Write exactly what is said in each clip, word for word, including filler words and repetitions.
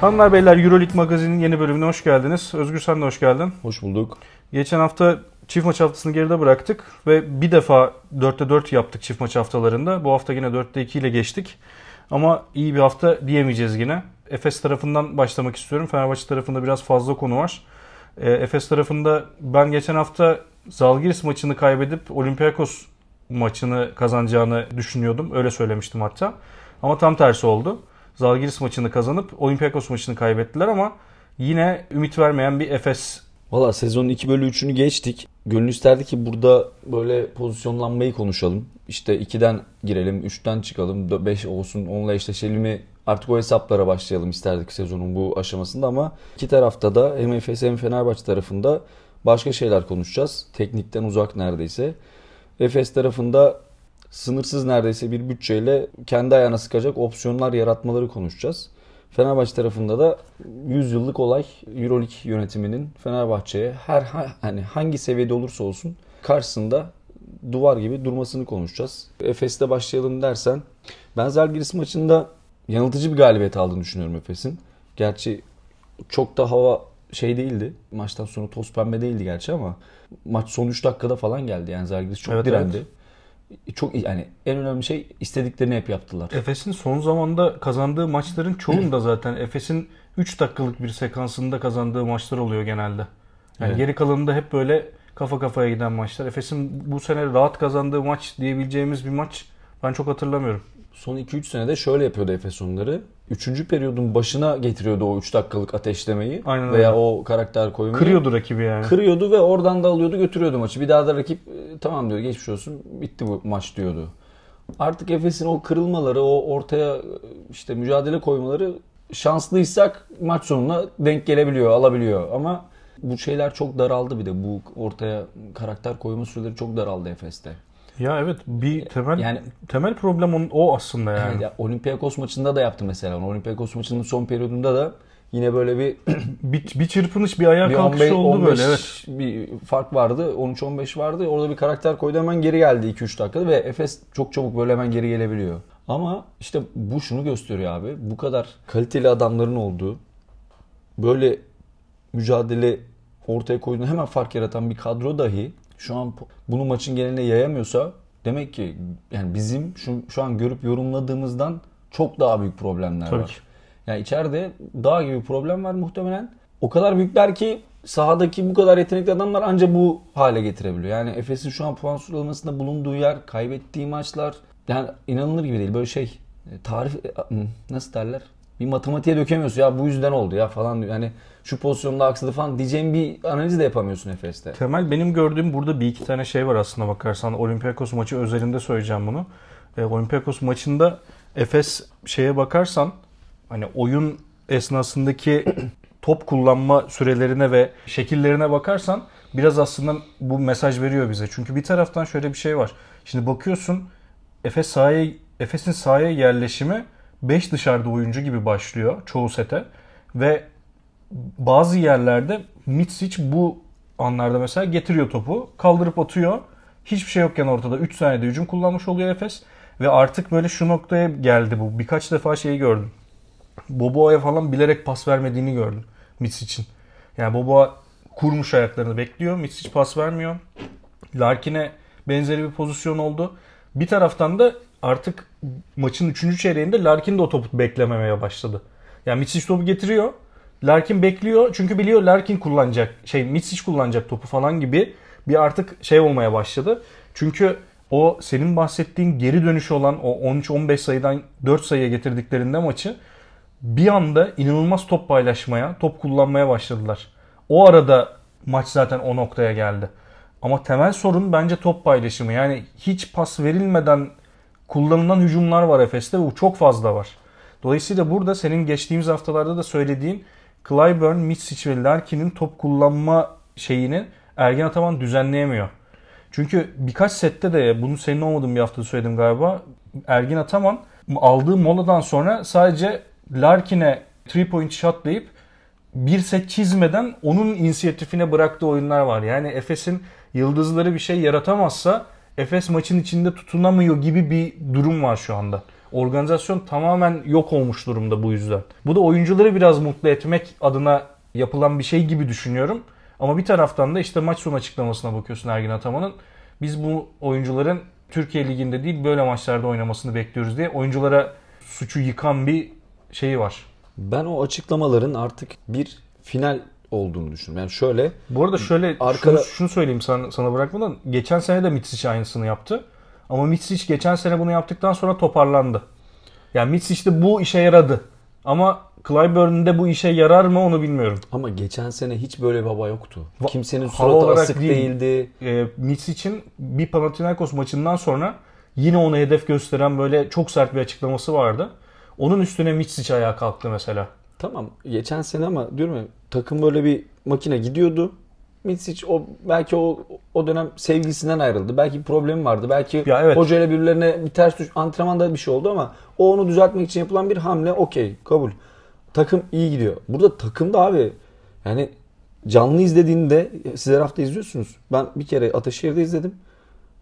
Hanımlar beyler, Euroleague Magazin'in yeni bölümüne hoş geldiniz. Özgür, sen de hoş geldin. Hoş bulduk. Geçen hafta çift maç haftasını geride bıraktık ve bir defa dörtte dört yaptık çift maç haftalarında. Bu hafta yine dörtte iki ile geçtik. Ama iyi bir hafta diyemeyeceğiz yine. Efes tarafından başlamak istiyorum. Fenerbahçe tarafında biraz fazla konu var. E, Efes tarafında ben geçen hafta Žalgiris maçını kaybedip Olympiakos maçını kazanacağını düşünüyordum. Öyle söylemiştim hatta. Ama tam tersi oldu. Žalgiris maçını kazanıp Olympiakos maçını kaybettiler ama yine ümit vermeyen bir Efes. Valla sezonun iki bölü üçünü geçtik. Gönül isterdi ki burada böyle pozisyonlanmayı konuşalım. İşte ikiden girelim, üçten çıkalım, beş olsun, onunla eşleşelim mi? Artık o hesaplara başlayalım isterdik sezonun bu aşamasında ama iki tarafta da hem Efes hem Fenerbahçe tarafında başka şeyler konuşacağız. Teknikten uzak neredeyse. Efes tarafında sınırsız neredeyse bir bütçeyle kendi ayağına sıkacak opsiyonlar yaratmaları konuşacağız. Fenerbahçe tarafında da yüz yıllık olay Euroleague yönetiminin Fenerbahçe'ye her hani hangi seviyede olursa olsun karşısında duvar gibi durmasını konuşacağız. Efes'te başlayalım dersen, ben Žalgiris maçında yanıltıcı bir galibiyet aldığını düşünüyorum Efes'in. Gerçi çok da hava şey değildi. Maçtan sonra toz pembe değildi gerçi ama maç son üç dakikada falan geldi. Yani Žalgiris çok evet, direndi. Evet. Çok yani en önemli şey istediklerini hep yaptılar. Efes'in son zamanda kazandığı maçların çoğunda zaten Efes'in üç dakikalık bir sekansında kazandığı maçlar oluyor genelde. Yani evet. Geri kalanında hep böyle kafa kafaya giden maçlar. Efes'in bu sene rahat kazandığı maç diyebileceğimiz bir maç ben çok hatırlamıyorum. Son iki üç senede şöyle yapıyordu Efes onları. üçüncü periyodun başına getiriyordu o üç dakikalık ateşlemeyi. Aynen veya öyle. O karakter koymayı. Kırıyordu rakibi yani. Kırıyordu ve oradan da alıyordu, götürüyordu maçı. Bir daha da rakip tamam diyor, geçmiş olsun, bitti bu maç diyordu. Artık Efes'in o kırılmaları, o ortaya işte mücadele koymaları şanslıysak maç sonuna denk gelebiliyor, alabiliyor. Ama bu şeyler çok daraldı bir de. Bu ortaya karakter koyma süreleri çok daraldı Efes'te. Ya evet, bir temel yani, temel problem onun, o aslında yani. Evet ya, Olympiakos maçında da yaptı mesela. Olympiakos maçının son periyodunda da yine böyle bir bir, bir çırpınış, bir ayağa kalkış oldu on beş, böyle evet. Bir fark vardı. on üç on beş vardı. Orada bir karakter koydu, hemen geri geldi iki üç dakikada ve Efes çok çabuk böyle hemen geri gelebiliyor. Ama işte bu şunu gösteriyor abi. Bu kadar kaliteli adamların olduğu, böyle mücadele ortaya koyduğunda hemen fark yaratan bir kadro dahi şu an bunu maçın geneline yayamıyorsa demek ki yani bizim şu, şu an görüp yorumladığımızdan çok daha büyük problemler tabii var. Ki. Yani içeride dağ gibi problem var muhtemelen. O kadar büyükler ki sahadaki bu kadar yetenekli adamlar ancak bu hale getirebiliyor. Yani Efes'in şu an puan sıralamasında bulunduğu yer, kaybettiği maçlar yani inanılır gibi değil. Böyle şey tarif nasıl derler? Bir matematiğe dökemiyorsun ya, bu yüzden oldu ya falan diyor. Yani şu pozisyonda aksadı falan diyeceğim bir analiz de yapamıyorsun Efes'te. Temel benim gördüğüm burada bir iki tane şey var aslında bakarsan. Olympiakos maçı özelinde söyleyeceğim bunu. E, Olympiakos maçında Efes şeye bakarsan hani oyun esnasındaki top kullanma sürelerine ve şekillerine bakarsan biraz aslında bu mesaj veriyor bize. Çünkü bir taraftan şöyle bir şey var. Şimdi bakıyorsun Efes sahaya, Efes'in sahaya yerleşimi beş dışarıda oyuncu gibi başlıyor çoğu sete ve bazı yerlerde Mitzic bu anlarda mesela getiriyor topu, kaldırıp atıyor. Hiçbir şey yokken ortada üç saniyede hücum kullanmış oluyor Efes ve artık böyle şu noktaya geldi bu. Birkaç defa şeyi gördüm. Bobo'ya falan bilerek pas vermediğini gördüm Mitsic'in. Yani Bobo kurmuş ayaklarını bekliyor, Mitzic pas vermiyor. Larkin'e benzeri bir pozisyon oldu. Bir taraftan da artık maçın üçüncü çeyreğinde Larkin de o topu beklememeye başladı. Yani Mitzic topu getiriyor. Larkin bekliyor. Çünkü biliyor Larkin kullanacak. Şey Mitzic kullanacak topu falan gibi bir artık şey olmaya başladı. Çünkü o senin bahsettiğin geri dönüşü olan o on üç on beş sayıdan dört sayıya getirdiklerinde maçı bir anda inanılmaz top paylaşmaya, top kullanmaya başladılar. O arada maç zaten o noktaya geldi. Ama temel sorun bence top paylaşımı. Yani hiç pas verilmeden kullanılan hücumlar var Efes'te ve bu çok fazla var. Dolayısıyla burada senin geçtiğimiz haftalarda da söylediğin Clyburn, Mitzic ve Larkin'in top kullanma şeyini Ergin Ataman düzenleyemiyor. Çünkü birkaç sette de bunu senin olmadığın bir haftada söyledim galiba. Ergin Ataman aldığı moladan sonra sadece Larkin'e üç point shot deyip bir set çizmeden onun inisiyatifine bıraktığı oyunlar var. Yani Efes'in yıldızları bir şey yaratamazsa Efes maçın içinde tutunamıyor gibi bir durum var şu anda. Organizasyon tamamen yok olmuş durumda bu yüzden. Bu da oyuncuları biraz mutlu etmek adına yapılan bir şey gibi düşünüyorum. Ama bir taraftan da işte maç sonu açıklamasına bakıyorsun Ergin Ataman'ın. Biz bu oyuncuların Türkiye Ligi'nde değil böyle maçlarda oynamasını bekliyoruz diye oyunculara suçu yıkan bir şeyi var. Ben o açıklamaların artık bir final olduğunu düşünüyorum. Yani şöyle. Bu arada şöyle arkada... şunu, şunu söyleyeyim sana, sana bırakmadan. Geçen sene de Mitzic aynısını yaptı. Ama Mitzic geçen sene bunu yaptıktan sonra toparlandı. Yani Mitsic'de bu işe yaradı. Ama Clyburn'de bu işe yarar mı onu bilmiyorum. Ama geçen sene hiç böyle bir hava yoktu. Kimsenin suratı asık değil, değildi. E, Mitsic'in bir Panathinaikos maçından sonra yine ona hedef gösteren böyle çok sert bir açıklaması vardı. Onun üstüne Mitsic ayağa kalktı mesela. Tamam geçen sene ama diyorum ya takım böyle bir makine gidiyordu. Mitzic o belki o o dönem sevgilisinden ayrıldı. Belki bir problemi vardı. Belki ya evet. Hocayla birbirlerine bir ters düş antrenmanda bir şey oldu ama o onu düzeltmek için yapılan bir hamle okey kabul. Takım iyi gidiyor. Burada takımda abi yani canlı izlediğinde siz her hafta izliyorsunuz. Ben bir kere Ataşehir'de izledim.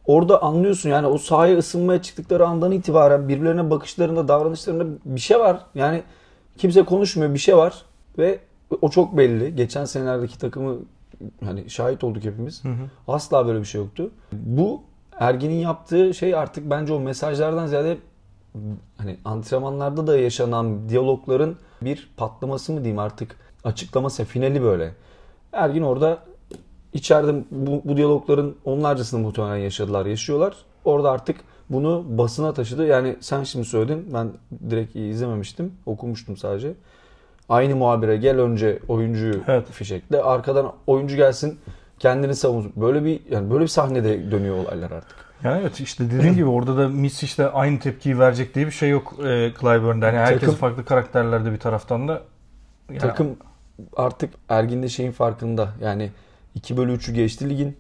Orada anlıyorsun yani o sahaya ısınmaya çıktıkları andan itibaren birbirlerine bakışlarında, davranışlarında bir şey var. Yani kimse konuşmuyor bir şey var ve o çok belli. Geçen senelerdeki takımı hani şahit olduk hepimiz. Hı hı. Asla böyle bir şey yoktu. Bu Ergin'in yaptığı şey artık bence o mesajlardan ziyade hani antrenmanlarda da yaşanan diyalogların bir patlaması mı diyeyim artık açıklaması finali böyle. Ergin orada İçeride bu, bu diyalogların onlarcasını muhtemelen yaşadılar, yaşıyorlar. Orada artık bunu basına taşıdı. Yani sen şimdi söyledin, ben direkt izlememiştim, okumuştum sadece. Aynı muhabire gel önce oyuncuyu evet. fişekle, arkadan oyuncu gelsin kendini savunsun. Böyle bir yani böyle bir sahnede dönüyor olaylar artık. Yani evet işte dediğim gibi orada da Mitz işte aynı tepkiyi verecek diye bir şey yok e, Clyburn'da. Yani herkes takım, farklı karakterlerde bir taraftan da. Yani... Takım artık Ergin'de şeyin farkında yani. iki bölü üçü geçti ligin.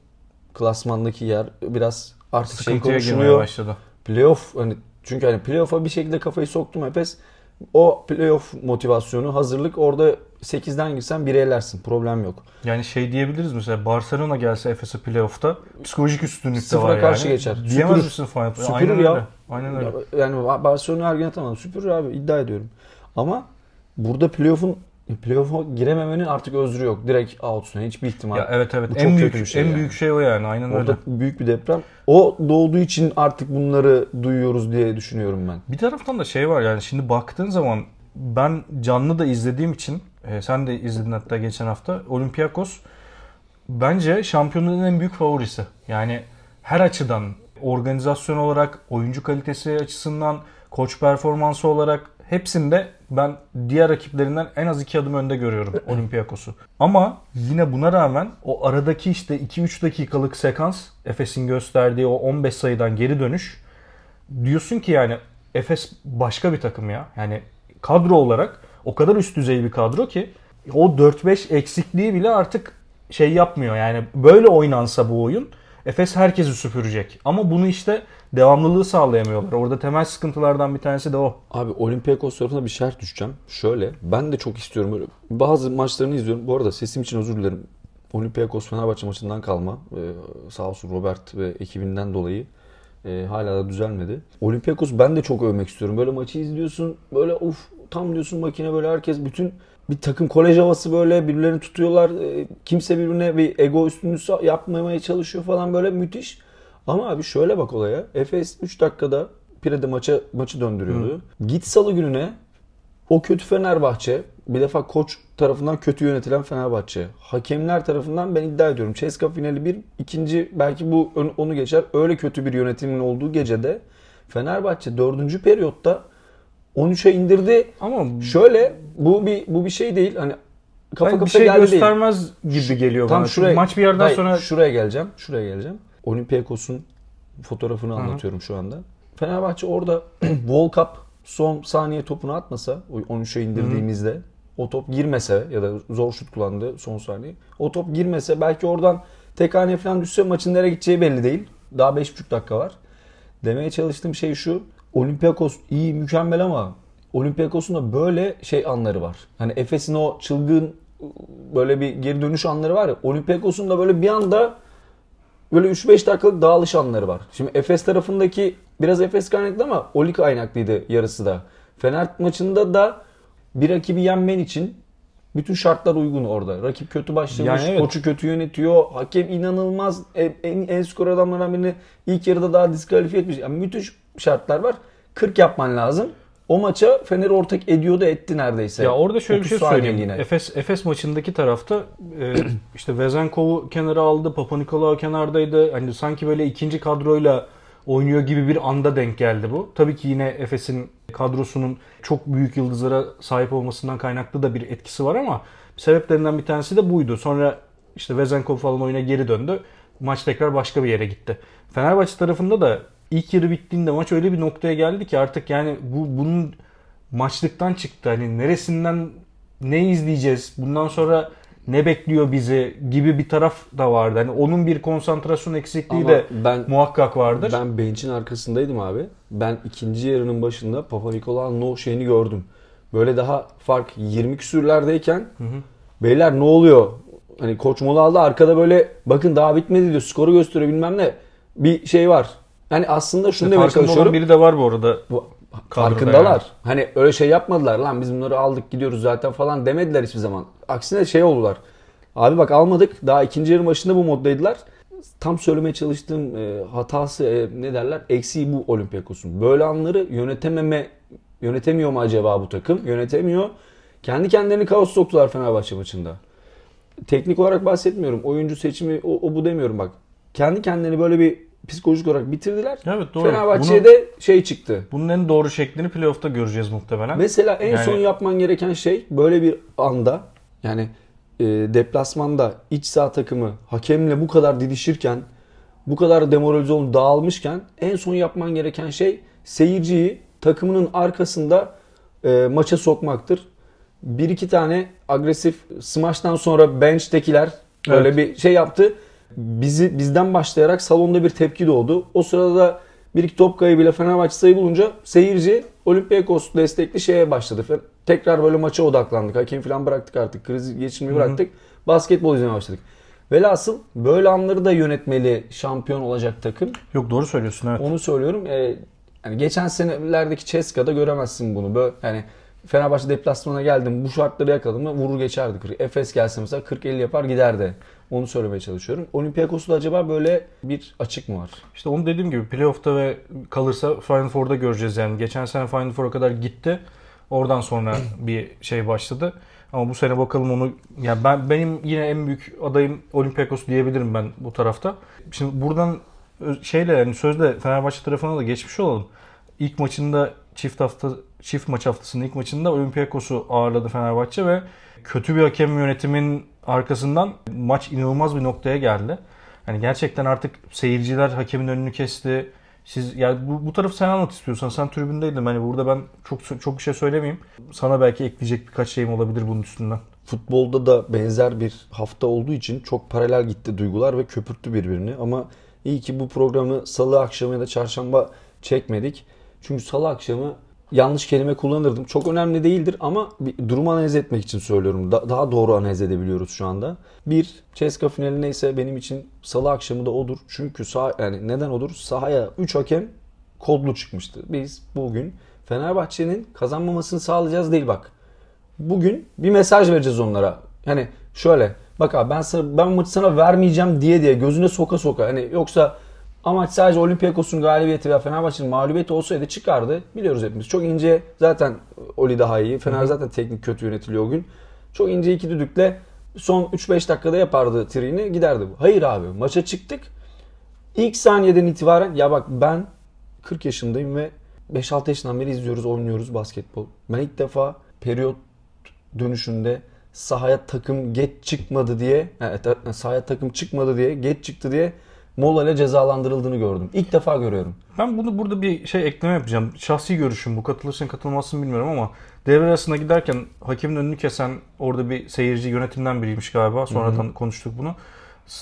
Klasmandaki yer biraz artık şey konuşuluyor. Başladı. Playoff hani çünkü hani playoff'a bir şekilde kafayı soktum Efes. O playoff motivasyonu, hazırlık orada sekizden girsen bire elersin. Problem yok. Yani şey diyebiliriz mesela Barcelona gelse Efes'e playoff'ta psikolojik üstünlük de var yani. sıfıra karşı geçer. Diyemez misin Final Four'a? Aynen ya. Öyle. Aynen öyle. Yani Barcelona Ergin Ataman süpürür abi iddia ediyorum. Ama burada playoff'un playoff'a girememenin artık özrü yok. Direkt out'sun. Hiçbir ihtimal. Ya evet evet. En büyük bir şey en yani. büyük şey o yani. Aynen Orada öyle. Orada büyük bir deprem. O doğduğu için artık bunları duyuyoruz diye düşünüyorum ben. Bir taraftan da şey var yani şimdi baktığın zaman ben canlı da izlediğim için e, sen de izledin hatta geçen hafta Olympiakos bence şampiyonluğun en büyük favorisi. Yani her açıdan organizasyon olarak, oyuncu kalitesi açısından, koç performansı olarak hepsinde ben diğer rakiplerinden en az iki adım önde görüyorum Olympiakos'u. Ama yine buna rağmen o aradaki işte iki üç dakikalık sekans Efes'in gösterdiği o on beş sayıdan geri dönüş diyorsun ki yani Efes başka bir takım ya. Yani kadro olarak o kadar üst düzey bir kadro ki o dört beş eksikliği bile artık şey yapmıyor. Yani böyle oynansa bu oyun Efes herkesi süpürecek. Ama bunu işte devamlılığı sağlayamıyorlar. Orada temel sıkıntılardan bir tanesi de o. Abi Olympiakos tarafına bir şerh düşeceğim. Şöyle ben de çok istiyorum. Böyle bazı maçlarını izliyorum. Bu arada sesim için özür dilerim. Olympiakos Fenerbahçe maçından kalma. Ee, sağ olsun Robert ve ekibinden dolayı e, hala da düzelmedi. Olympiakos ben de çok övmek istiyorum. Böyle maçı izliyorsun. Böyle of tam diyorsun makine böyle herkes bütün bir takım kolej havası böyle birbirlerini tutuyorlar. E, kimse birbirine bir ego üstünlüğü yapmamaya çalışıyor falan böyle müthiş. Ama abi şöyle bak olaya. Efes üç dakikada Pire'de maça, maçı döndürüyordu. Hı. Git salı gününe o kötü Fenerbahçe, bir defa koç tarafından kötü yönetilen Fenerbahçe. Hakemler tarafından ben iddia ediyorum. Ceska finali bir, ikinci belki bu onu geçer. Öyle kötü bir yönetimin olduğu gecede Fenerbahçe dördüncü periyotta on üçe indirdi. Ama şöyle bu bir bu bir şey değil. Hani kafa yani kafa şey geldi göstermez değil. Gibi geliyor tam bana. Şuraya, maç bir yerden hayır, sonra şuraya geleceğim. Şuraya geleceğim. Olympiakos'un fotoğrafını Hı-hı. anlatıyorum şu anda. Fenerbahçe orada Volkup son saniye topunu atmasa, on üçe indirdiğimizde Hı-hı. o top girmese ya da zor şut kullandı son saniye. O top girmese belki oradan tek hane falan düşse maçın nereye gideceği belli değil. Daha beş buçuk dakika var. Demeye çalıştığım şey şu. Olympiakos iyi, mükemmel ama Olympiakos'un da böyle şey anları var. Hani Efes'in o çılgın böyle bir geri dönüş anları var ya. Olympiakos'un da böyle bir anda böyle üç beş dakikalık dağılış anları var. Şimdi Efes tarafındaki biraz Efes kaynaklı ama Oli kaynaklıydı yarısı da. Fener maçında da bir rakibi yenmen için bütün şartlar uygun orada. Rakip kötü başlamış, yani evet. Koçu kötü yönetiyor, hakem inanılmaz, en, en skor adamlarından birini ilk yarıda daha diskalifiye etmiş. Yani müthiş şartlar var. kırk yapman lazım. O maça Fener ortak ediyordu, etti neredeyse. Ya orada şöyle bir şey söyleyeyim. Efes, Efes maçındaki tarafta e, işte Vezenkov'u kenara aldı, Papanikolaou kenardaydı. Hani sanki böyle ikinci kadroyla oynuyor gibi bir anda denk geldi bu. Tabii ki yine Efes'in kadrosunun çok büyük yıldızlara sahip olmasından kaynaklı da bir etkisi var ama sebeplerinden bir tanesi de buydu. Sonra işte Vezenkov falan oyuna geri döndü. Maç tekrar başka bir yere gitti. Fenerbahçe tarafında da İlk yarı bittiğinde maç öyle bir noktaya geldi ki artık yani bu bunun maçlıktan çıktı. Hani neresinden ne izleyeceğiz? Bundan sonra ne bekliyor bizi gibi bir taraf da vardı. Hani onun bir konsantrasyon eksikliği ama de ben, muhakkak vardır. Ben bench'in arkasındaydım abi. Ben ikinci yarının başında Papanikolaou'nun no şeyini gördüm. Böyle daha fark yirmi küsürlerdeyken hı hı. beyler ne oluyor? Hani koç mola aldı, arkada böyle bakın daha bitmedi diyor. Skoru gösteriyor bilmem ne. Bir şey var. Yani aslında şunu demek çalışıyorum. Farkında olan biri de var bu arada. Farkındalar. Yani. Hani öyle şey yapmadılar. Lan biz bunları aldık gidiyoruz zaten falan demediler hiçbir zaman. Aksine şey oldular. Abi bak almadık. Daha ikinci yarı başında bu moddaydılar. Tam söylemeye çalıştığım e, hatası e, ne derler? Eksiği bu Olympiakos'un. Böyle anları yönetememe, yönetemiyor mu acaba bu takım? Yönetemiyor. Kendi kendilerini kaos soktular Fenerbahçe maçında. Teknik olarak bahsetmiyorum. Oyuncu seçimi o, o bu demiyorum bak. Kendi kendilerini böyle bir psikolojik olarak bitirdiler. Evet, doğru. Fenerbahçe'ye de şey çıktı. Bunun en doğru şeklini playoff'ta göreceğiz muhtemelen. Mesela en yani... son yapman gereken şey böyle bir anda yani e, deplasmanda iç saha takımı hakemle bu kadar didişirken, bu kadar demoralize olup dağılmışken en son yapman gereken şey seyirciyi takımının arkasında e, maça sokmaktır. Bir iki tane agresif smaçtan sonra bench'tekiler böyle evet. bir şey yaptı. Bizi bizden başlayarak salonda bir tepki doğdu. O sırada bir iki top kaybıyla Fenerbahçe sayı bulunca seyirci Olympiakos destekli şeye başladı. Tekrar böyle maça odaklandık. Hakem falan bıraktık artık. Kriz geçirmeyi bıraktık. Hı-hı. Basketbol izlemeye başladık. Velhasıl böyle anları da yönetmeli şampiyon olacak takım. Yok doğru söylüyorsun evet. Onu söylüyorum. Ee, yani geçen senelerdeki Ceska'da göremezsin bunu. Böyle, yani Fenerbahçe deplasmana geldim. Bu şartları yakaladım da vurur geçerdi. Efes gelse mesela kırk elli yapar giderdi. Onu söylemeye çalışıyorum. Olympiakos'ta acaba böyle bir açık mı var? İşte onu dediğim gibi playoff'ta ve kalırsa Final Four'da göreceğiz yani. Geçen sene Final Four'a kadar gitti. Oradan sonra bir şey başladı. Ama bu sene bakalım onu. Yani ben benim yine en büyük adayım Olympiakos diyebilirim ben bu tarafta. Şimdi buradan şeyle yani sözle Fenerbahçe tarafına da geçmiş olalım. İlk maçında çift hafta çift maç haftasının ilk maçında Olympiakos'u ağırladı Fenerbahçe ve kötü bir hakem yönetimin arkasından maç inanılmaz bir noktaya geldi. Yani gerçekten artık seyirciler hakemin önünü kesti. Siz yani bu, bu tarafı sen anlat istiyorsan. Sen tribündeydin. Hani burada ben çok çok bir şey söylemeyeyim. Sana belki ekleyecek birkaç şeyim olabilir bunun üstünden. Futbolda da benzer bir hafta olduğu için çok paralel gitti duygular ve köpürttü birbirini. Ama iyi ki bu programı salı akşamı ya da çarşamba çekmedik. Çünkü salı akşamı yanlış kelime kullanırdım. Çok önemli değildir ama bir durumu analiz etmek için söylüyorum. Da- daha doğru analiz edebiliyoruz şu anda. Bir, Ceska finali neyse benim için salı akşamı da odur. Çünkü sah- yani neden odur? Sahaya üç hakem kodlu çıkmıştı. Biz bugün Fenerbahçe'nin kazanmamasını sağlayacağız değil bak. Bugün bir mesaj vereceğiz onlara. Hani şöyle, bak abi ben, sana, ben maçı sana vermeyeceğim diye diye gözüne soka soka. Hani yoksa... Amaç sadece Olympiakos'un galibiyeti veya Fenerbahçe'nin mağlubiyeti olsaydı çıkardı. Biliyoruz hepimiz. Çok ince zaten Oli daha iyi. Fener zaten teknik kötü yönetiliyor o gün. Çok ince iki düdükle son üç beş dakikada yapardı triğini giderdi. Hayır abi maça çıktık. İlk saniyeden itibaren ya bak ben kırk yaşındayım ve beş altı yaşından beri izliyoruz oynuyoruz basketbol. Ben ilk defa periyot dönüşünde sahaya takım geç çıkmadı diye yani sahaya takım çıkmadı diye geç çıktı diye mola ile cezalandırıldığını gördüm. İlk defa görüyorum. Ben bunu burada bir şey ekleme yapacağım. Şahsi görüşüm bu. Katılırsın katılmazsın bilmiyorum ama devre arasına giderken hakemin önünü kesen orada bir seyirci yönetimden biriymiş galiba. Sonradan Hı-hı. konuştuk bunu.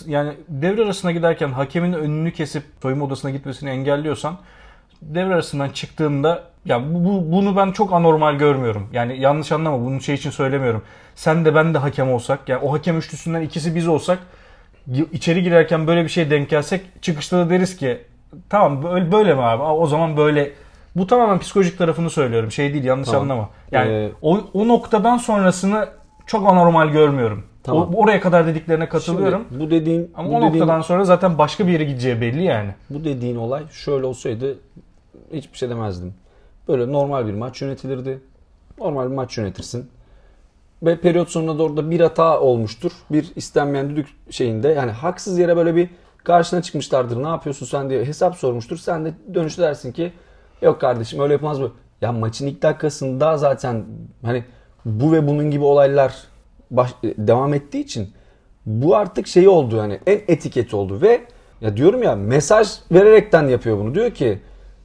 Yani devre arasına giderken hakemin önünü kesip soyunma odasına gitmesini engelliyorsan devre arasından çıktığında ya bu, bunu ben çok anormal görmüyorum. Yani yanlış anlama. Bunu şey için söylemiyorum. Sen de ben de hakem olsak yani o hakem üçlüsünden ikisi biz olsak İçeri girerken böyle bir şeye denk gelsek çıkışta da deriz ki Tamam böyle, böyle mi abi? O zaman böyle. Bu tamamen psikolojik tarafını söylüyorum. Şey değil, yanlış tamam. anlama. Yani ee... o, o noktadan sonrasını çok anormal görmüyorum. Tamam. O, oraya kadar dediklerine katılıyorum. Şimdi bu dediğin, ama bu o dediğin... noktadan sonra zaten başka bir yere gideceği belli yani. Bu dediğin olay şöyle olsaydı hiçbir şey demezdim. Böyle normal bir maç yönetilirdi. Normal bir maç yönetirsin. Ve periyot sonuna doğru da bir hata olmuştur. Bir istenmeyen düdük şeyinde. Yani haksız yere böyle bir karşına çıkmışlardır. Ne yapıyorsun sen diye hesap sormuştur. Sen de dönüşte dersin ki yok kardeşim öyle yapmaz mı? Ya maçın ilk dakikasında zaten hani bu ve bunun gibi olaylar baş, devam ettiği için bu artık şey oldu yani en etiketi oldu ve ya diyorum ya mesaj vererekten yapıyor bunu. Diyor ki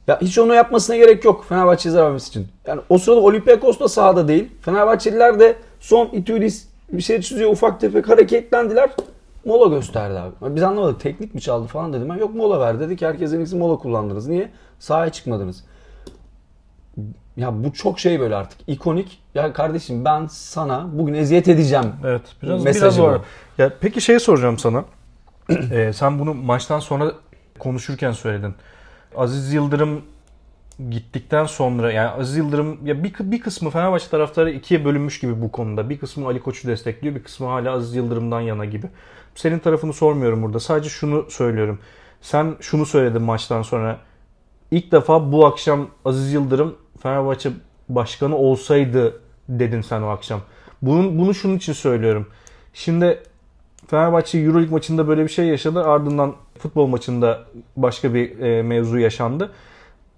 ya hiç onu yapmasına gerek yok Fenerbahçe'yi zararlaması için. Yani o sırada Olympiakos da sahada değil. Fenerbahçeliler de son İtülis bir şey çiziyor, ufak tefek hareketlendiler. Mola gösterdi abi. Biz anlamadık. Teknik mi çaldı falan dedim. Ben yok mola ver dedik. Herkes en iyisi mola kullandınız. Niye? Sahaya çıkmadınız. Ya bu çok şey böyle artık. İkonik. Ya kardeşim ben sana bugün eziyet edeceğim. Evet. Biraz, biraz var. Ya peki şey soracağım sana. ee, sen bunu maçtan sonra konuşurken söyledin. Aziz Yıldırım gittikten sonra yani Aziz Yıldırım ya bir, bir kısmı Fenerbahçe taraftarı ikiye bölünmüş gibi bu konuda. Bir kısmı Ali Koç'u destekliyor. Bir kısmı hala Aziz Yıldırım'dan yana gibi. Senin tarafını sormuyorum burada. Sadece şunu söylüyorum. Sen şunu söyledin maçtan sonra. İlk defa bu akşam Aziz Yıldırım Fenerbahçe başkanı olsaydı dedin sen o akşam. Bunun, bunu şunun için söylüyorum. Şimdi Fenerbahçe EuroLeague maçında böyle bir şey yaşadı. Ardından futbol maçında başka bir e, mevzu yaşandı.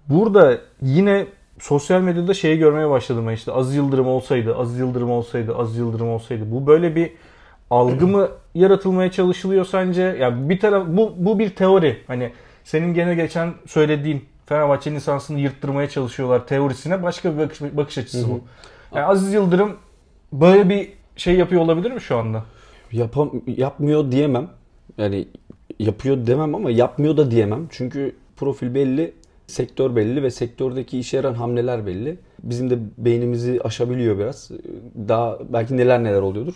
Burada yine sosyal medyada şeyi görmeye başladım. İşte Aziz Yıldırım olsaydı, Aziz Yıldırım olsaydı, Aziz Yıldırım olsaydı. Bu böyle bir algı mı yaratılmaya çalışılıyor sence? Yani bir taraf bu bu bir teori. Hani senin gene geçen söylediğin Fenerbahçe'nin lisansını yırttırmaya çalışıyorlar teorisine başka bir bakış, bakış açısı bu. Yani Aziz Yıldırım böyle bir şey yapıyor olabilir mi şu anda? Yapam yapmıyor diyemem. Yani yapıyor demem ama yapmıyor da diyemem. Çünkü profil belli, sektör belli ve sektördeki işe yaran hamleler belli. Bizim de beynimizi aşabiliyor biraz. Daha belki neler neler oluyordur.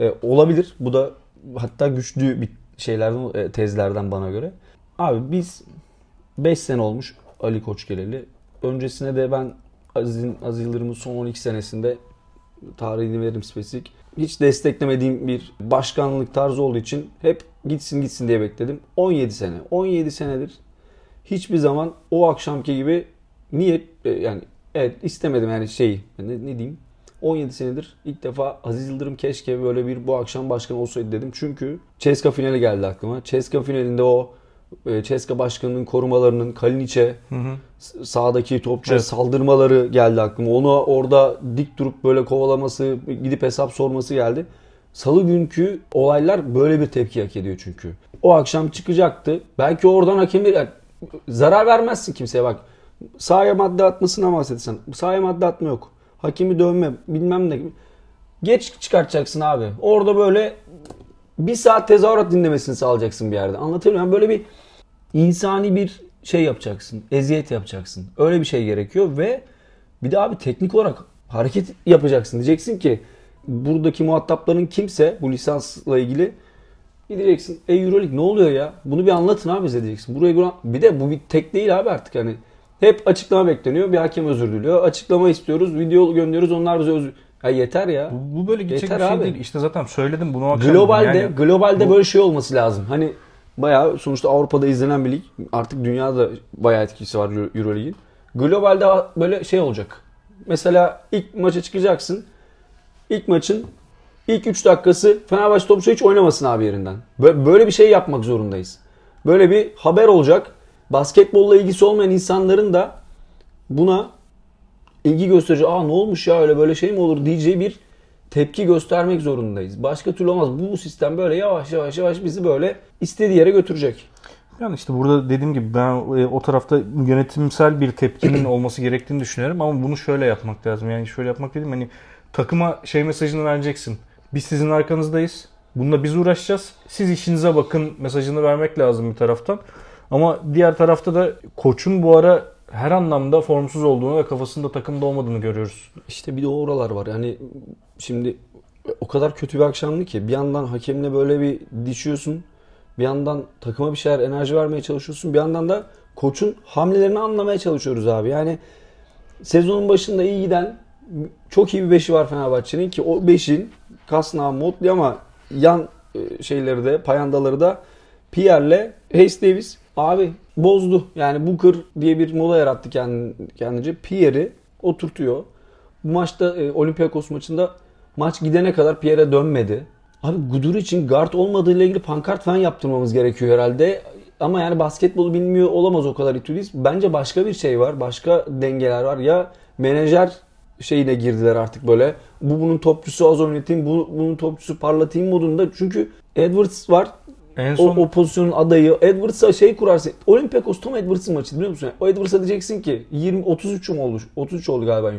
E, olabilir. Bu da hatta güçlü bir şeylerden, tezlerden bana göre. Abi biz beş sene olmuş Ali Koç geleli. Öncesine de ben Aziz'in, Aziz Yıldırım'ın son on iki senesinde tarihini veririm spesifik. Hiç desteklemediğim bir başkanlık tarzı olduğu için hep gitsin gitsin diye bekledim. on yedi sene. on yedi senedir hiçbir zaman o akşamki gibi niye yani evet istemedim yani şeyi ne, ne diyeyim. on yedi senedir ilk defa Aziz Yıldırım keşke böyle bir bu akşam başkan olsaydı dedim. Çünkü Ceska finali geldi aklıma. Ceska finalinde o Ceska başkanının korumalarının Kalnietis'e sağdaki topçuya evet. saldırmaları geldi aklıma. Onu orada dik durup böyle kovalaması, gidip hesap sorması geldi. Salı günkü olaylar böyle bir tepki hak ediyor çünkü. O akşam çıkacaktı. Belki oradan hakemi yani zarar vermezsin kimseye bak. Sahaya madde atmasına bahsetsen. Sahaya madde atma yok. Hakimi dövme bilmem ne gibi. Geç çıkartacaksın abi. Orada böyle bir saat tezahürat dinlemesini sağlayacaksın bir yerde. Anlatabiliyor muyum? Yani böyle bir insani bir şey yapacaksın. Eziyet yapacaksın. Öyle bir şey gerekiyor ve bir de abi teknik olarak hareket yapacaksın. Diyeceksin ki buradaki muhatapların kimse bu lisansla ilgili gideceksin. E EuroLeague ne oluyor ya? Bunu bir anlatın abi bize diyeceksin. Buraya bir de bu bir tek değil abi artık hani. Hep açıklama bekleniyor. Bir hakem özür diliyor. Açıklama istiyoruz. Video gönderiyoruz. Onlar bize özür... Ya yeter ya. Bu, bu böyle gidecek yeter bir şey abi. Değil. İşte zaten söyledim bunu. Globalde yani. globalde bu... böyle şey olması lazım. Hani bayağı sonuçta Avrupa'da izlenen bir lig. Artık dünyada bayağı etkisi var EuroLeague'in. Globalde böyle şey olacak. Mesela ilk maça çıkacaksın. İlk maçın ilk üç dakikası Fenerbahçe topçu hiç oynamasın abi yerinden. Böyle bir şey yapmak zorundayız. Böyle bir haber olacak. Basketbolla ilgisi olmayan insanların da buna ilgi gösterici, aa ne olmuş ya öyle böyle şey mi olur diyeceği bir tepki göstermek zorundayız. Başka türlü olmaz. Bu sistem böyle yavaş yavaş yavaş bizi böyle istediği yere götürecek. Yani işte burada dediğim gibi ben o tarafta yönetimsel bir tepkinin olması gerektiğini düşünüyorum ama bunu şöyle yapmak lazım. Yani şöyle yapmak dedim hani takıma şey mesajını vereceksin. Biz sizin arkanızdayız. Bununla biz uğraşacağız. Siz işinize bakın mesajını vermek lazım bir taraftan. Ama diğer tarafta da Koç'un bu ara her anlamda formsuz olduğunu ve kafasında takımda olmadığını görüyoruz. İşte bir de oralar var. Yani şimdi o kadar kötü bir akşamdı ki bir yandan hakemle böyle bir dişiyorsun. Bir yandan takıma bir şeyler enerji vermeye çalışıyorsun. Bir yandan da Koç'un hamlelerini anlamaya çalışıyoruz abi. Yani sezonun başında iyi giden çok iyi bir beşi var Fenerbahçe'nin ki o beşin Kasna, Motli ama yan şeyleri de, payandaları da Pierre'le Hayes Davis abi bozdu. Yani Booker diye bir mola yarattı kendince. Pierre'i oturtuyor. Bu maçta Olympiakos maçında maç gidene kadar Pierre'e dönmedi. Abi Gudur için guard olmadığıyla ilgili pankart falan yaptırmamız gerekiyor herhalde. Ama yani basketbolu bilmiyor olamaz o kadar İtudis. Bence başka bir şey var. Başka dengeler var. Ya menajer şeyine girdiler artık böyle. Bu bunun topçusu az oynatayım, bu bunun topçusu parlatayım modunda. Çünkü Edwards var. En son... o, o pozisyonun adayı. Edwards'a şey kurarsın. Olympiakos Tom Edwards'ın maçı biliyor musun? Yani o Edwards'a diyeceksin ki yirmi otuz üç mü oldu? otuz üç oldu galiba.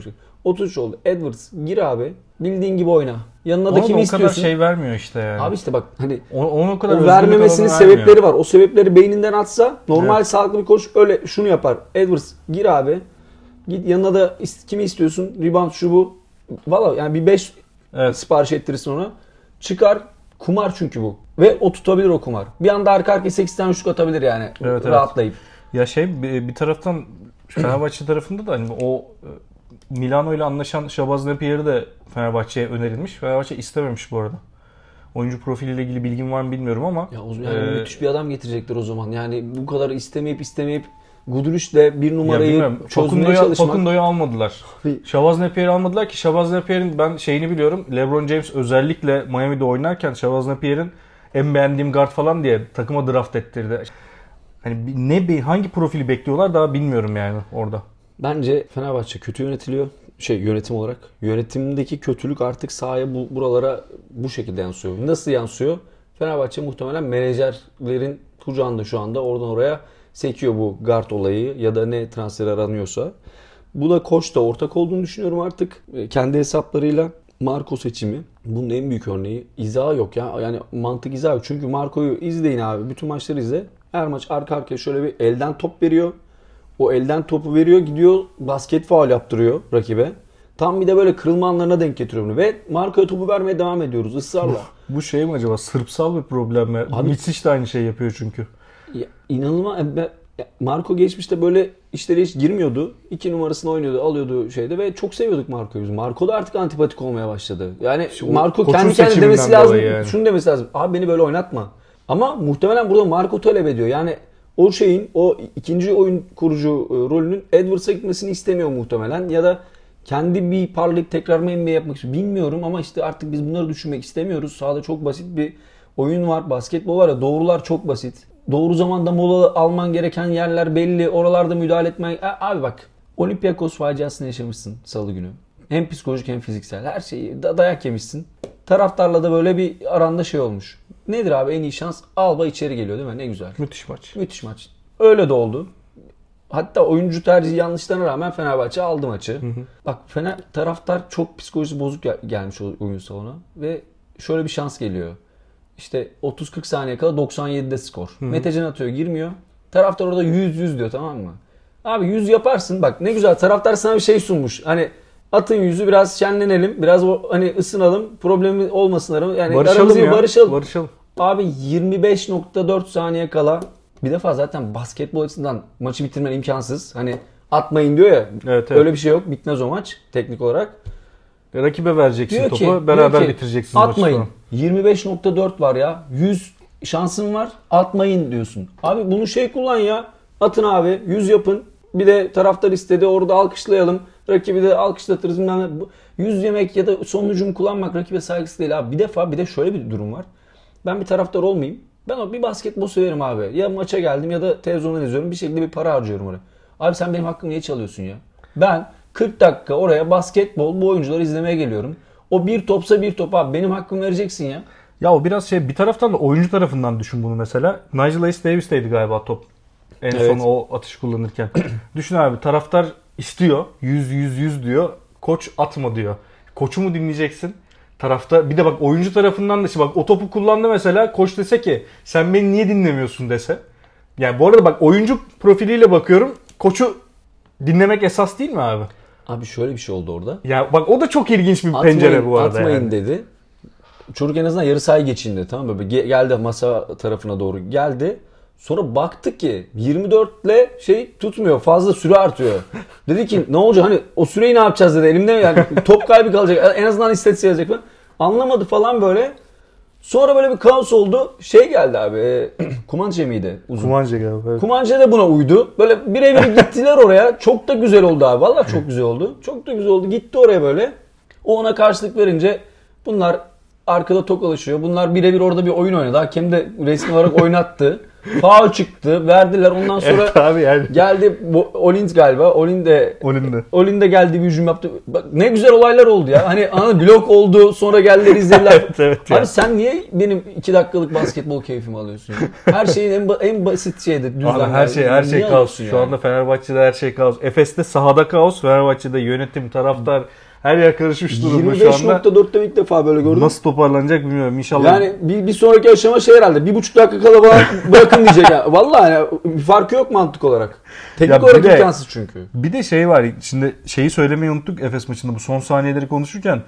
otuz üç oldu. Edwards gir abi. Bildiğin gibi oyna. Yanına da kimi istiyorsun? O kadar şey vermiyor işte yani. Abi işte bak hani o, onu o kadar o vermemesinin sebepleri vermiyor. Var. O sebepleri beyninden atsa normal evet. Sağlıklı bir koç öyle şunu yapar. Edwards gir abi. Git yanına da is- kimi istiyorsun? Rebound şu bu. Valla yani bir beş evet. Sipariş ettirirsin ona. Çıkar. Kumar çünkü bu. Ve o tutabilir o kumar. Bir anda arka arkaya sekiz tane şut atabilir yani. Evet, rahatlayıp. Evet. Ya şey bir taraftan Fenerbahçe tarafında da hani o Milano ile anlaşan Şabaz Napier'i de Fenerbahçe'ye önerilmiş. Fenerbahçe istememiş bu arada. Oyuncu profiliyle ilgili bilgim var mı bilmiyorum ama. Ya o zaman yani e... müthiş bir adam getirecekler o zaman. Yani bu kadar istemeyip istemeyip Guduric'le bir numarayı çözmeye çalışmak. Fakundo'yu almadılar. Şabaz Napier'i almadılar ki Şabaz Napier'in ben şeyini biliyorum. LeBron James özellikle Miami'de oynarken Şabaz Napier'in en beğendiğim guard falan diye takıma draft ettirdi. Hani ne hangi profili bekliyorlar daha bilmiyorum yani orada. Bence Fenerbahçe kötü yönetiliyor. Şey yönetim olarak. Yönetimdeki kötülük artık sahaya bu, buralara bu şekilde yansıyor. Nasıl yansıyor? Fenerbahçe muhtemelen menajerlerin kucağında şu anda oradan oraya sekiyor bu guard olayı ya da ne transfer aranıyorsa. Bu da koç da ortak olduğunu düşünüyorum artık. Kendi hesaplarıyla Marco seçimi. Bunun en büyük örneği. İzahı yok ya. Yani mantık izahı yok. Çünkü Marco'yu izleyin abi. Bütün maçları izle. Her maç arka arkaya şöyle bir elden top veriyor. O elden topu veriyor, gidiyor basket faul yaptırıyor rakibe. Tam bir de böyle kırılma anlarına denk getiriyor bunu. Ve Marco'ya topu vermeye devam ediyoruz ısrarla. Bu, bu şey mi acaba? Sırpsal bir problem mi? Mitzic de aynı şey yapıyor çünkü. Ya, inanılmaz. Marco geçmişte böyle işlere hiç girmiyordu. İki numarasını oynuyordu, alıyordu şeyde ve çok seviyorduk Marco'yu biz. Marco da artık antipatik olmaya başladı. Yani şu, Marco kendi kendine demesi lazım. Yani. Şunu demesi lazım. Abi beni böyle oynatma. Ama muhtemelen burada Marco talep ediyor. Yani o şeyin, o ikinci oyun kurucu rolünün Edwards'a gitmesini istemiyor muhtemelen. Ya da kendi bir parlayıp tekrar mı M B A yapmak istiyor bilmiyorum ama işte artık biz bunları düşünmek istemiyoruz. Sahada çok basit bir oyun var, basketbol var ya doğrular çok basit. Doğru zamanda mola alman gereken yerler belli, oralarda müdahale etmen... Abi bak, Olympiakos faciasını yaşamışsın salı günü. Hem psikolojik hem fiziksel, her şeyi dayak yemişsin. Taraftarla da böyle bir aranda şey olmuş. Nedir abi en iyi şans? Alba içeri geliyor değil mi? Ne güzel. Müthiş maç. Müthiş maç. Öyle de oldu. Hatta oyuncu tercihi yanlışlarına rağmen Fenerbahçe aldı maçı. Hı hı. Bak Fener taraftar çok psikolojisi bozuk gel- gelmiş oyun salonuna. Ve şöyle bir şans geliyor. İşte otuz kırk saniye kala doksan yedide skor. Hı hı. Metecan atıyor girmiyor. Taraftar orada yüz yüz diyor tamam mı? Abi yüz yaparsın bak ne güzel taraftar sana bir şey sunmuş. Hani... Atın yüzü biraz şenlenelim, biraz hani ısınalım, problemi olmasın yani barışalım ya, barışalım. barışalım. Abi yirmi beş nokta dört saniye kala, bir defa zaten basketbol açısından maçı bitirmen imkansız. Hani atmayın diyor ya, evet, evet. Öyle bir şey yok, bitmez o maç teknik olarak. Rakibe vereceksin diyor topu, ki, beraber ki, bitireceksin atmayın. Maçı. Atmayın, yirmi beş nokta dört var ya, yüz şansın var, atmayın diyorsun. Abi bunu şey kullan ya, atın abi, yüz yapın. Bir de taraftar istedi orada alkışlayalım. Rakibi de alkışlatırız. Yüz yemek ya da sonucunu kullanmak rakibe saygısı değil abi. Bir defa bir de şöyle bir durum var. Ben bir taraftar olmayayım. Ben bir basketbol severim abi. Ya maça geldim ya da televizyondan izliyorum. Bir şekilde bir para harcıyorum oraya. Abi sen benim hakkımı niye çalıyorsun ya? Ben kırk dakika oraya basketbol bu oyuncuları izlemeye geliyorum. O bir topsa bir top abi. Benim hakkımı vereceksin ya. Ya o biraz şey bir taraftan da oyuncu tarafından düşün bunu mesela. Nigel Hayes Davis'teydi galiba top. En evet. Son o atış kullanırken. Düşün abi taraftar istiyor. yüz yüz yüz diyor. Koç atma diyor. Koçu mu dinleyeceksin? Tarafta bir de bak oyuncu tarafından da işte bak o topu kullandı mesela koç dese ki sen beni niye dinlemiyorsun dese. Yani bu arada bak oyuncu profiliyle bakıyorum. Koçu dinlemek esas değil mi abi? Abi şöyle bir şey oldu orada. Ya bak o da çok ilginç bir atmayın, pencere bu arada. Atmayın yani. Dedi. Çocuk en azından yarı sahayı geçindi tamam mı? Geldi masa tarafına doğru geldi. Sonra baktık ki yirmi dörtle şey tutmuyor. Fazla süre artıyor. Dedi ki ne olacak hani o süreyi ne yapacağız dedi. Elimde yani top kaybı kalacak. En azından istatistik yazacak mı? Anlamadı falan böyle. Sonra böyle bir kaos oldu. Şey geldi abi. E, Kumança mıydı? Uzun. Kumança geldi. Evet. Kumança da buna uydu. Böyle birebir gittiler oraya. Çok da güzel oldu abi. Valla çok güzel oldu. Çok da güzel oldu. Gitti oraya böyle. O ona karşılık verince bunlar arkada tokalaşıyor. Bunlar birebir orada bir oyun oynadı. Hakem de resmi olarak oynattı. Faul çıktı. Verdiler. Ondan sonra evet abi yani. Geldi Olinz galiba. Olinz de Olinz de geldi bir hücum yaptı. Bak, ne güzel olaylar oldu ya. Hani ana blok oldu. Sonra geldiler izlediler. evet, evet, abi yani. Sen niye benim iki dakikalık basketbol keyfimi alıyorsun? Ya? Her şeyin en, ba- en basit şeydi. Düzden abi her şey, her şey kaos. Şu yani? Anda Fenerbahçe'de her şey kaos. Efes'te sahada kaos. Fenerbahçe'de yönetim, taraftar. Her yer karışmış durumda şu anda. yirmi beş nokta dörtte ilk defa böyle gördüm. Nasıl toparlanacak bilmiyorum inşallah. Yani bir, bir sonraki aşama şey herhalde. Bir buçuk dakika kala bırakın diyecek. Yani. Vallahi yani, farkı yok mantık olarak. Teknik olarak imkansız çünkü. Bir de şey var. Şimdi şeyi söylemeyi unuttuk Efes maçında. Bu son saniyeleri konuşurken.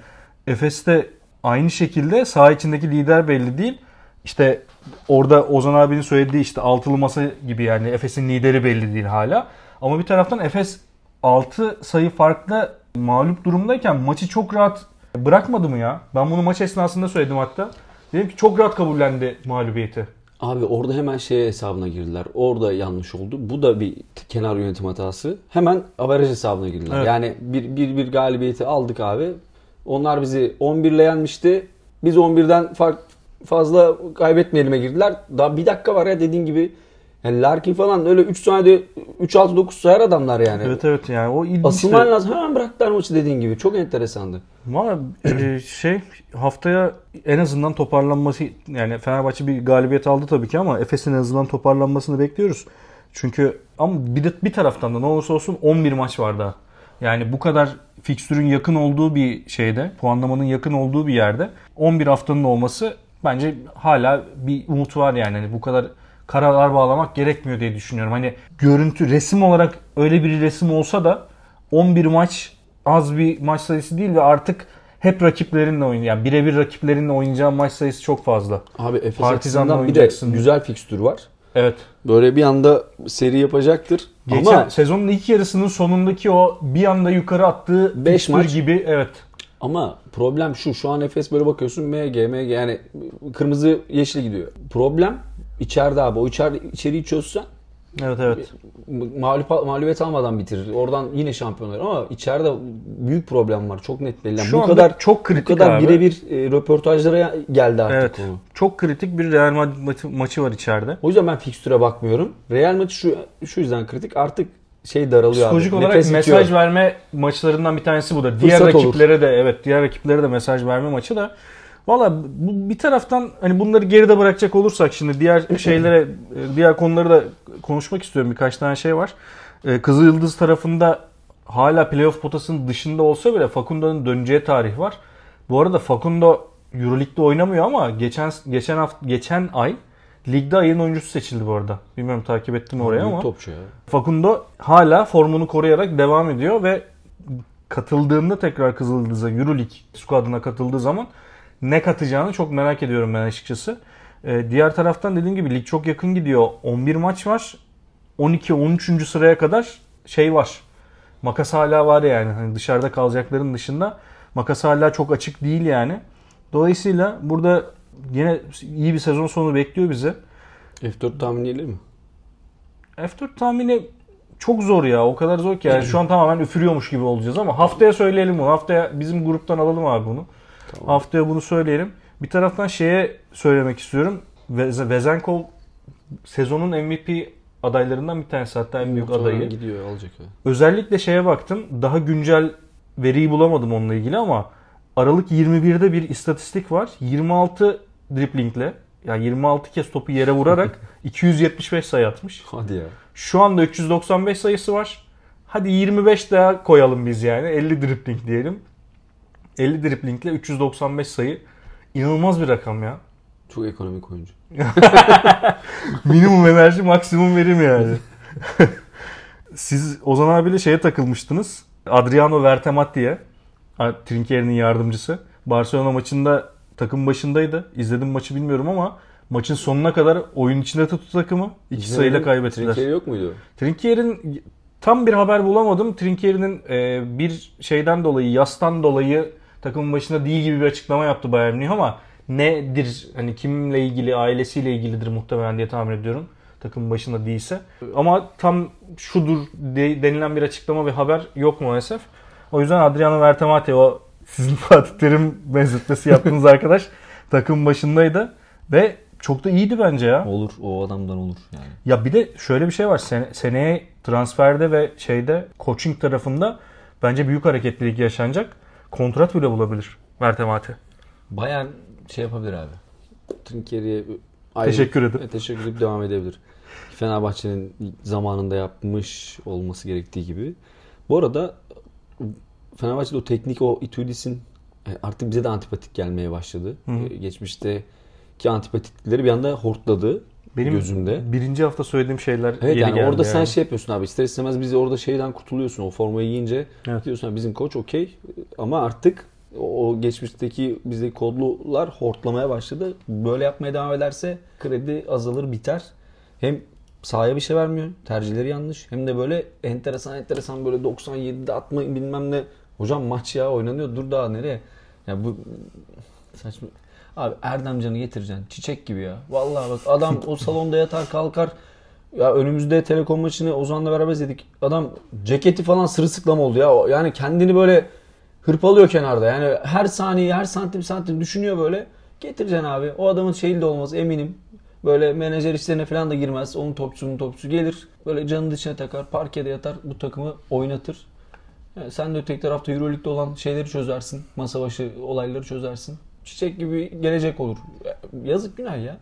Efes'te aynı şekilde saha içindeki lider belli değil. İşte orada Ozan abinin söylediği işte altılı masa gibi yani. Efes'in lideri belli değil hala. Ama bir taraftan Efes altı sayı farklı mağlup durumdayken maçı çok rahat bırakmadı mı ya? Ben bunu maç esnasında söyledim hatta. Dedim ki çok rahat kabullendi mağlubiyeti. Abi orada hemen şeye hesabına girdiler. Orada yanlış oldu. Bu da bir kenar yönetim hatası. Hemen averaj hesabına girdiler. Evet. Yani bir, bir, bir galibiyeti aldık abi. Onlar bizi on birle yenmişti. Biz on birden fark fazla kaybetmeyelim'e girdiler. Daha bir dakika var ya dediğin gibi. Yani Larkin falan öyle üç saniyede üç altı dokuz sayar adamlar yani. Evet evet yani o ilginç. Asılman lazım. Hemen bıraktılar maçı dediğin gibi. Çok enteresandı. Valla şey haftaya en azından toparlanması yani Fenerbahçe bir galibiyet aldı tabii ki ama Efes'in en azından toparlanmasını bekliyoruz. Çünkü ama bir, de, bir taraftan da ne olursa olsun on bir maç var daha. Yani bu kadar fikstürün yakın olduğu bir şeyde, puanlamanın yakın olduğu bir yerde on bir haftanın olması bence hala bir umut var yani. Yani bu kadar kararlar bağlamak gerekmiyor diye düşünüyorum. Hani görüntü, resim olarak öyle bir resim olsa da on bir maç az bir maç sayısı değil ve artık hep rakiplerinle oynayan, yani birebir rakiplerinle oynayacağın maç sayısı çok fazla. Abi Efes açısından bir de güzel fikstür var. Evet. Böyle bir anda seri yapacaktır. Geçen ama sezonun ilk yarısının sonundaki o bir anda yukarı attığı beş maç gibi evet. Ama problem şu. Şu an Efes böyle bakıyorsun M G M G yani kırmızı yeşil gidiyor. Problem İçeride abi. O içeride, içeriği çözsen evet, evet. Mağlup, mağlubiyet almadan bitirir. Oradan yine şampiyonlar ama içeride büyük problem var. Çok net belli. Yani bu kadar çok kritik bu kadar birebir e, röportajlara geldi artık evet, konu. Çok kritik bir Real Madrid maçı var içeride. O yüzden ben fikstüre bakmıyorum. Real Madrid şu şu yüzden kritik. Artık şey daralıyor psikolojik abi. Olarak nefes mesaj bitiyor. Verme maçlarından bir tanesi bu da. Diğer fırsat rakiplere olur. De evet, diğer rakiplere de mesaj verme maçı da. Valla bir taraftan hani bunları geride bırakacak olursak şimdi diğer şeylere, diğer konuları da konuşmak istiyorum. Birkaç tane şey var. Kızıl Yıldız tarafında hala playoff potasının dışında olsa bile Facundo'nun döneceği tarih var. Bu arada Facundo Euroleague'de oynamıyor ama geçen geçen hafta geçen ay ligde ayın oyuncusu seçildi bu arada. Bilmiyorum takip ettim orayı ama. Topçu ya. Facundo hala formunu koruyarak devam ediyor ve katıldığında tekrar Kızıl Yıldız'a Euroleague squad'ına katıldığı zaman ne katacağını çok merak ediyorum ben açıkçası. Ee, diğer taraftan dediğim gibi lig çok yakın gidiyor. on bir maç var. on iki on üçüncü sıraya kadar şey var. Makas hala var yani. Hani dışarıda kalacakların dışında makas hala çok açık değil yani. Dolayısıyla burada yine iyi bir sezon sonu bekliyor bizi. F dört tahmini gelir mi? F dört tahmini çok zor ya. O kadar zor ki yani şu an tamamen üfürüyormuş gibi olacağız ama haftaya söyleyelim bunu. Haftaya bizim gruptan alalım abi bunu. Tamam. Haftaya bunu söyleyelim. Bir taraftan şeye söylemek istiyorum. Vezenkov sezonun M V P adaylarından bir tanesi. Hatta en büyük adayı. Gidiyor, alacak. Özellikle şeye baktım. Daha güncel veriyi bulamadım onunla ilgili ama Aralık yirmi birde bir istatistik var. yirmi altı driplingle yani yirmi altı kez topu yere vurarak iki yüz yetmiş beş sayı atmış. Hadi ya. Şu anda üç yüz doksan beş sayısı var. Hadi yirmi beş daha koyalım biz yani. elli dripling diyelim. elli driplingle üç yüz doksan beş sayı inanılmaz bir rakam ya. Çok ekonomik oyuncu. Minimum enerji maksimum verim yani. Siz Ozan abiyle şeye takılmıştınız. Adriano Vertemati'ye. Trinke'nin yardımcısı. Barcelona maçında takım başındaydı. İzledim maçı bilmiyorum ama maçın sonuna kadar oyun içinde tuttu takımı. İki sayıyla kaybettiler. Trinke yok muydu? Trinke'nin tam bir haber bulamadım. Trinke'nin e, bir şeyden dolayı, yastan dolayı takımın başında değil gibi bir açıklama yaptı Bayern Münih ama nedir? Hani kimle ilgili, ailesiyle ilgilidir muhtemelen diye tahmin ediyorum. Takımın başında değilse. Ama tam şudur denilen bir açıklama ve haber yok maalesef. O yüzden Adriano Vertemati, o sizin Fatih Terim benzetmesi yaptığınız arkadaş takım başındaydı ve çok da iyiydi bence ya. Olur. O adamdan olur yani. Ya bir de şöyle bir şey var. Sene, seneye transferde ve şeyde coaching tarafında bence büyük hareketlilik yaşanacak. Kontrat bile bulabilir Vertemati. Bayern şey yapabilir abi. Trinke'ye teşekkür ederim. Teşekkür edip devam edebilir. Fenerbahçe'nin zamanında yapmış olması gerektiği gibi. Bu arada Fenerbahçe'de o teknik, o Itudis'in artık bize de antipatik gelmeye başladı. Hı-hı. Geçmişteki antipatiklikleri bir anda hortladı benim gözümde. Birinci hafta söylediğim şeyler evet, yani orada yani. Sen şey yapıyorsun abi, ister istemez bizi orada şeyden kurtuluyorsun. O formayı giyince evet. Diyorsun bizim koç okey ama artık o geçmişteki bizdeki kodlular hortlamaya başladı. Böyle yapmaya devam ederse kredi azalır, biter. Hem sahaya bir şey vermiyor, tercihleri yanlış. Hem de böyle enteresan enteresan böyle doksan yedide atmayın bilmem ne. Hocam maç ya oynanıyor, dur daha nereye? Ya bu saçma. Abi Erdemcan'ı getireceksin çiçek gibi ya. Vallahi bak adam o salonda yatar kalkar. Ya önümüzde Telekom maçını Ozan'la beraber izledik. Adam ceketi falan sırılsıklam oldu ya. Yani kendini böyle hırpalıyor kenarda. Yani her saniye, her santim santim düşünüyor böyle. Getireceksin abi. O adamın şeyli de olmaz eminim. Böyle menajer işlerine falan da girmez. Onun topçusunun topçusu gelir. Böyle canını dışına takar. Parkede yatar. Bu takımı oynatır. Yani sen de öteki tarafta Euroleague'de olan şeyleri çözersin. Masa başı olayları çözersin. Çiçek gibi gelecek olur. Yazık günah ya.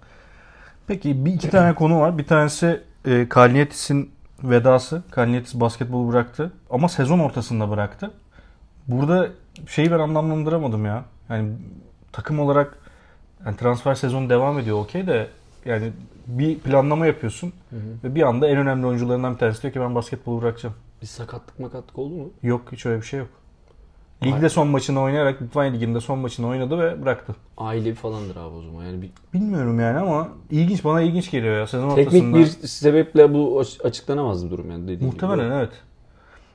Peki bir iki tane konu var. Bir tanesi e, Kalnietis'in vedası. Kalnietis basketbolu bıraktı. Ama sezon ortasında bıraktı. Burada şeyi ben anlamlandıramadım ya. Yani takım olarak yani transfer sezonu devam ediyor okey de yani bir planlama yapıyorsun hı hı. Ve bir anda en önemli oyuncularından bir tanesi diyor ki ben basketbolu bırakacağım. Bir sakatlık makatlık oldu mu? Yok, hiç öyle bir şey yok. Ligde son maçını oynayarak Litvanya Ligi'nde son maçını oynadı ve bıraktı. Ailevi falandır abi o zaman yani. Bir... Bilmiyorum yani ama ilginç, bana ilginç geliyor ya sezon teknik ortasında. Teknik bir sebeple bu açıklanamaz bir durum yani dediğim muhtemelen gibi. Evet.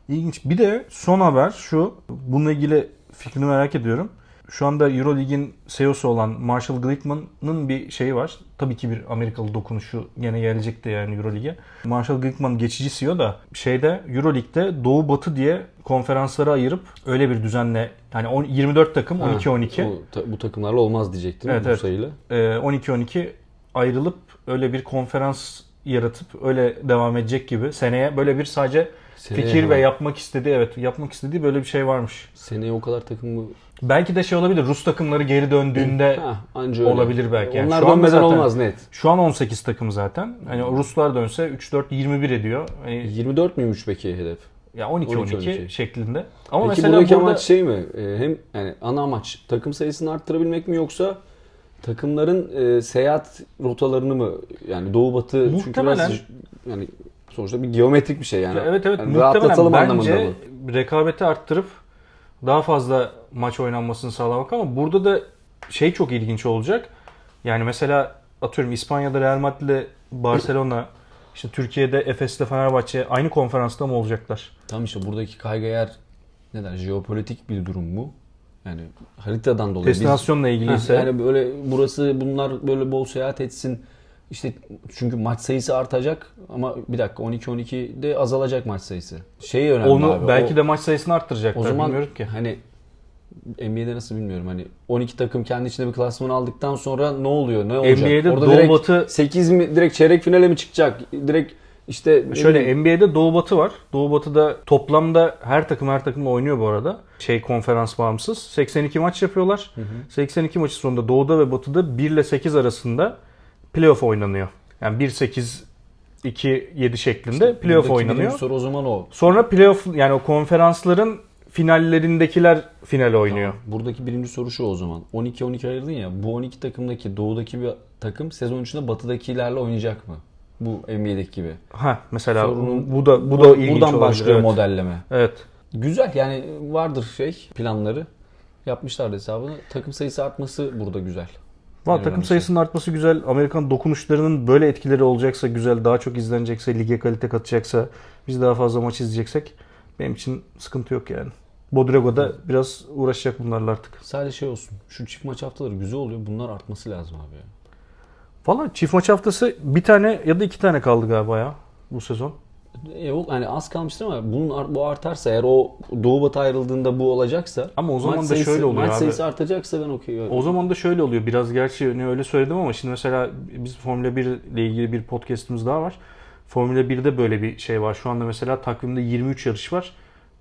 İlginç. Bir de son haber şu. Bununla ilgili fikrini merak ediyorum. Şu anda Euroleague'in C E O'su olan Marshall Glickman'ın bir şeyi var. Tabii ki bir Amerikalı dokunuşu gene gelecekti yani Euroleague'e. Marshall Glickman geçici C E O da şeyde Euroleague'de Doğu Batı diye konferanslara ayırıp öyle bir düzenle yani on, yirmi dört takım on iki on iki. Bu, bu takımlarla olmaz diyecektim evet, bu evet. sayıyla. on iki on iki ayrılıp öyle bir konferans yaratıp öyle devam edecek gibi seneye böyle bir sadece seneye fikir hemen. Ve yapmak istediği evet yapmak istediği böyle bir şey varmış. Seneye o kadar takım mı? Belki de şey olabilir. Rus takımları geri döndüğünde ha, olabilir belki. Yani onlar şu dönmeden zaten, olmaz net. Şu an on sekiz takım zaten. Hani Ruslar dönse üç dört yirmi bir ediyor. Hani yirmi dört müymüş peki hedef? Ya on iki on iki şeklinde. Ama peki mesela buradaki burada... amaç şey mi? Hem yani ana amaç takım sayısını arttırabilmek mi yoksa takımların e, seyahat rotalarını mı yani Doğu Batı muhtemelen çünkü biraz, yani sonuçta bir geometrik bir şey yani. Evet evet yani muhtemelen bence rekabeti arttırıp daha fazla maç oynanmasını sağlamak ama burada da şey çok ilginç olacak. Yani mesela atıyorum İspanya'da Real Madrid'le Barcelona, işte Türkiye'de Efes'le Fenerbahçe aynı konferansta mı olacaklar? Tam işte buradaki kaygı eğer neden jeopolitik bir durum mu? Yani haritadan dolayı. Destinasyonla ilgiliyse. Yani böyle burası bunlar böyle bol seyahat etsin. İşte çünkü maç sayısı artacak ama bir dakika on iki on iki'de azalacak maç sayısı. Şey önemli onu abi. Belki o, de maç sayısını arttıracaklar. O zaman bilmiyorum ki. Hani N B A'de nasıl bilmiyorum. Hani on iki takım kendi içinde bir klasmanı aldıktan sonra ne oluyor? Ne olacak? N B A'de orada Doğu Batı sekiz mi direkt çeyrek finale mi çıkacak? Direkt işte şöyle N B A'de Doğu Batı var. Doğu Batı'da toplamda her takım her takımla oynuyor bu arada. Şey konferans bağımsız. seksen iki maç yapıyorlar. Hı hı. seksen iki maçın sonunda Doğu'da ve Batı'da bir ile sekiz arasında playoff oynanıyor. Yani bir sekiz iki yedi şeklinde işte playoff oynanıyor. Soru o zaman o. Sonra playoff yani o konferansların finallerindekiler final oynuyor. Tamam. Buradaki birinci soru şu o zaman. on iki on iki ayırdın ya. Bu on iki takımdaki Doğu'daki bir takım sezon içinde Batı'dakilerle oynayacak mı? Bu N B A'deki gibi. Ha mesela sorunun, bu da bu da ilginç olabilir. Buradan başlıyor evet. Modelleme. Evet. Güzel yani vardır şey planları. Yapmışlar hesabını. Takım sayısı artması burada güzel. Valla takım sayısının artması güzel. Amerikan dokunuşlarının böyle etkileri olacaksa güzel. Daha çok izlenecekse, lige kalite katacaksa, biz daha fazla maç izleyeceksek benim için sıkıntı yok yani. Bodrego da biraz uğraşacak bunlarla artık. Sadece şey olsun, şu çift maç haftaları güzel oluyor. Bunlar artması lazım abi ya. Valla çift maç haftası bir tane ya da iki tane kaldı galiba ya bu sezon. Yok yani az kalmıştır ama bunun bu artarsa eğer o Doğu Batı ayrıldığında bu olacaksa ama o zaman da sayısı, şöyle oluyor maç abi. Maç sayısı artacaksa ben okuyorum. O zaman da şöyle oluyor. Biraz gerçi hani öyle söyledim ama şimdi mesela biz Formula bir ile ilgili bir podcast'ımız daha var. Formula birde böyle bir şey var. Şu anda mesela takvimde yirmi üç yarış var.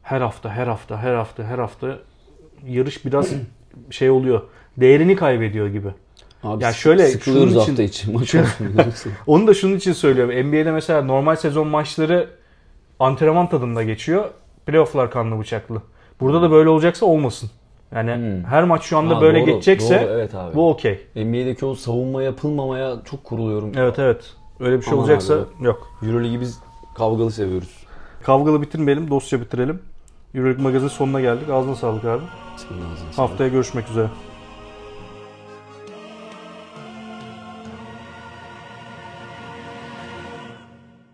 Her hafta her hafta her hafta her hafta yarış biraz şey oluyor. Değerini kaybediyor gibi. Abi ya şöyle şunun için, için maç onu da şunun için söylüyorum. N B A'de mesela normal sezon maçları antrenman tadında geçiyor. Playoff'lar kanlı bıçaklı. Burada da böyle olacaksa olmasın. Yani hmm. her maç şu anda ha, böyle doğru, geçecekse doğru, evet abi. Bu okey. N B A'deki o savunma yapılmamaya çok kuruluyorum. Evet evet. Öyle bir şey aman olacaksa abi, yok. EuroLeague'i biz kavgalı seviyoruz. Kavgalı bitirmeyelim, dostça bitirelim. EuroLeague magazin sonuna geldik. Ağzına sağlık abi. Senin ağzına sağlık. Haftaya görüşmek üzere.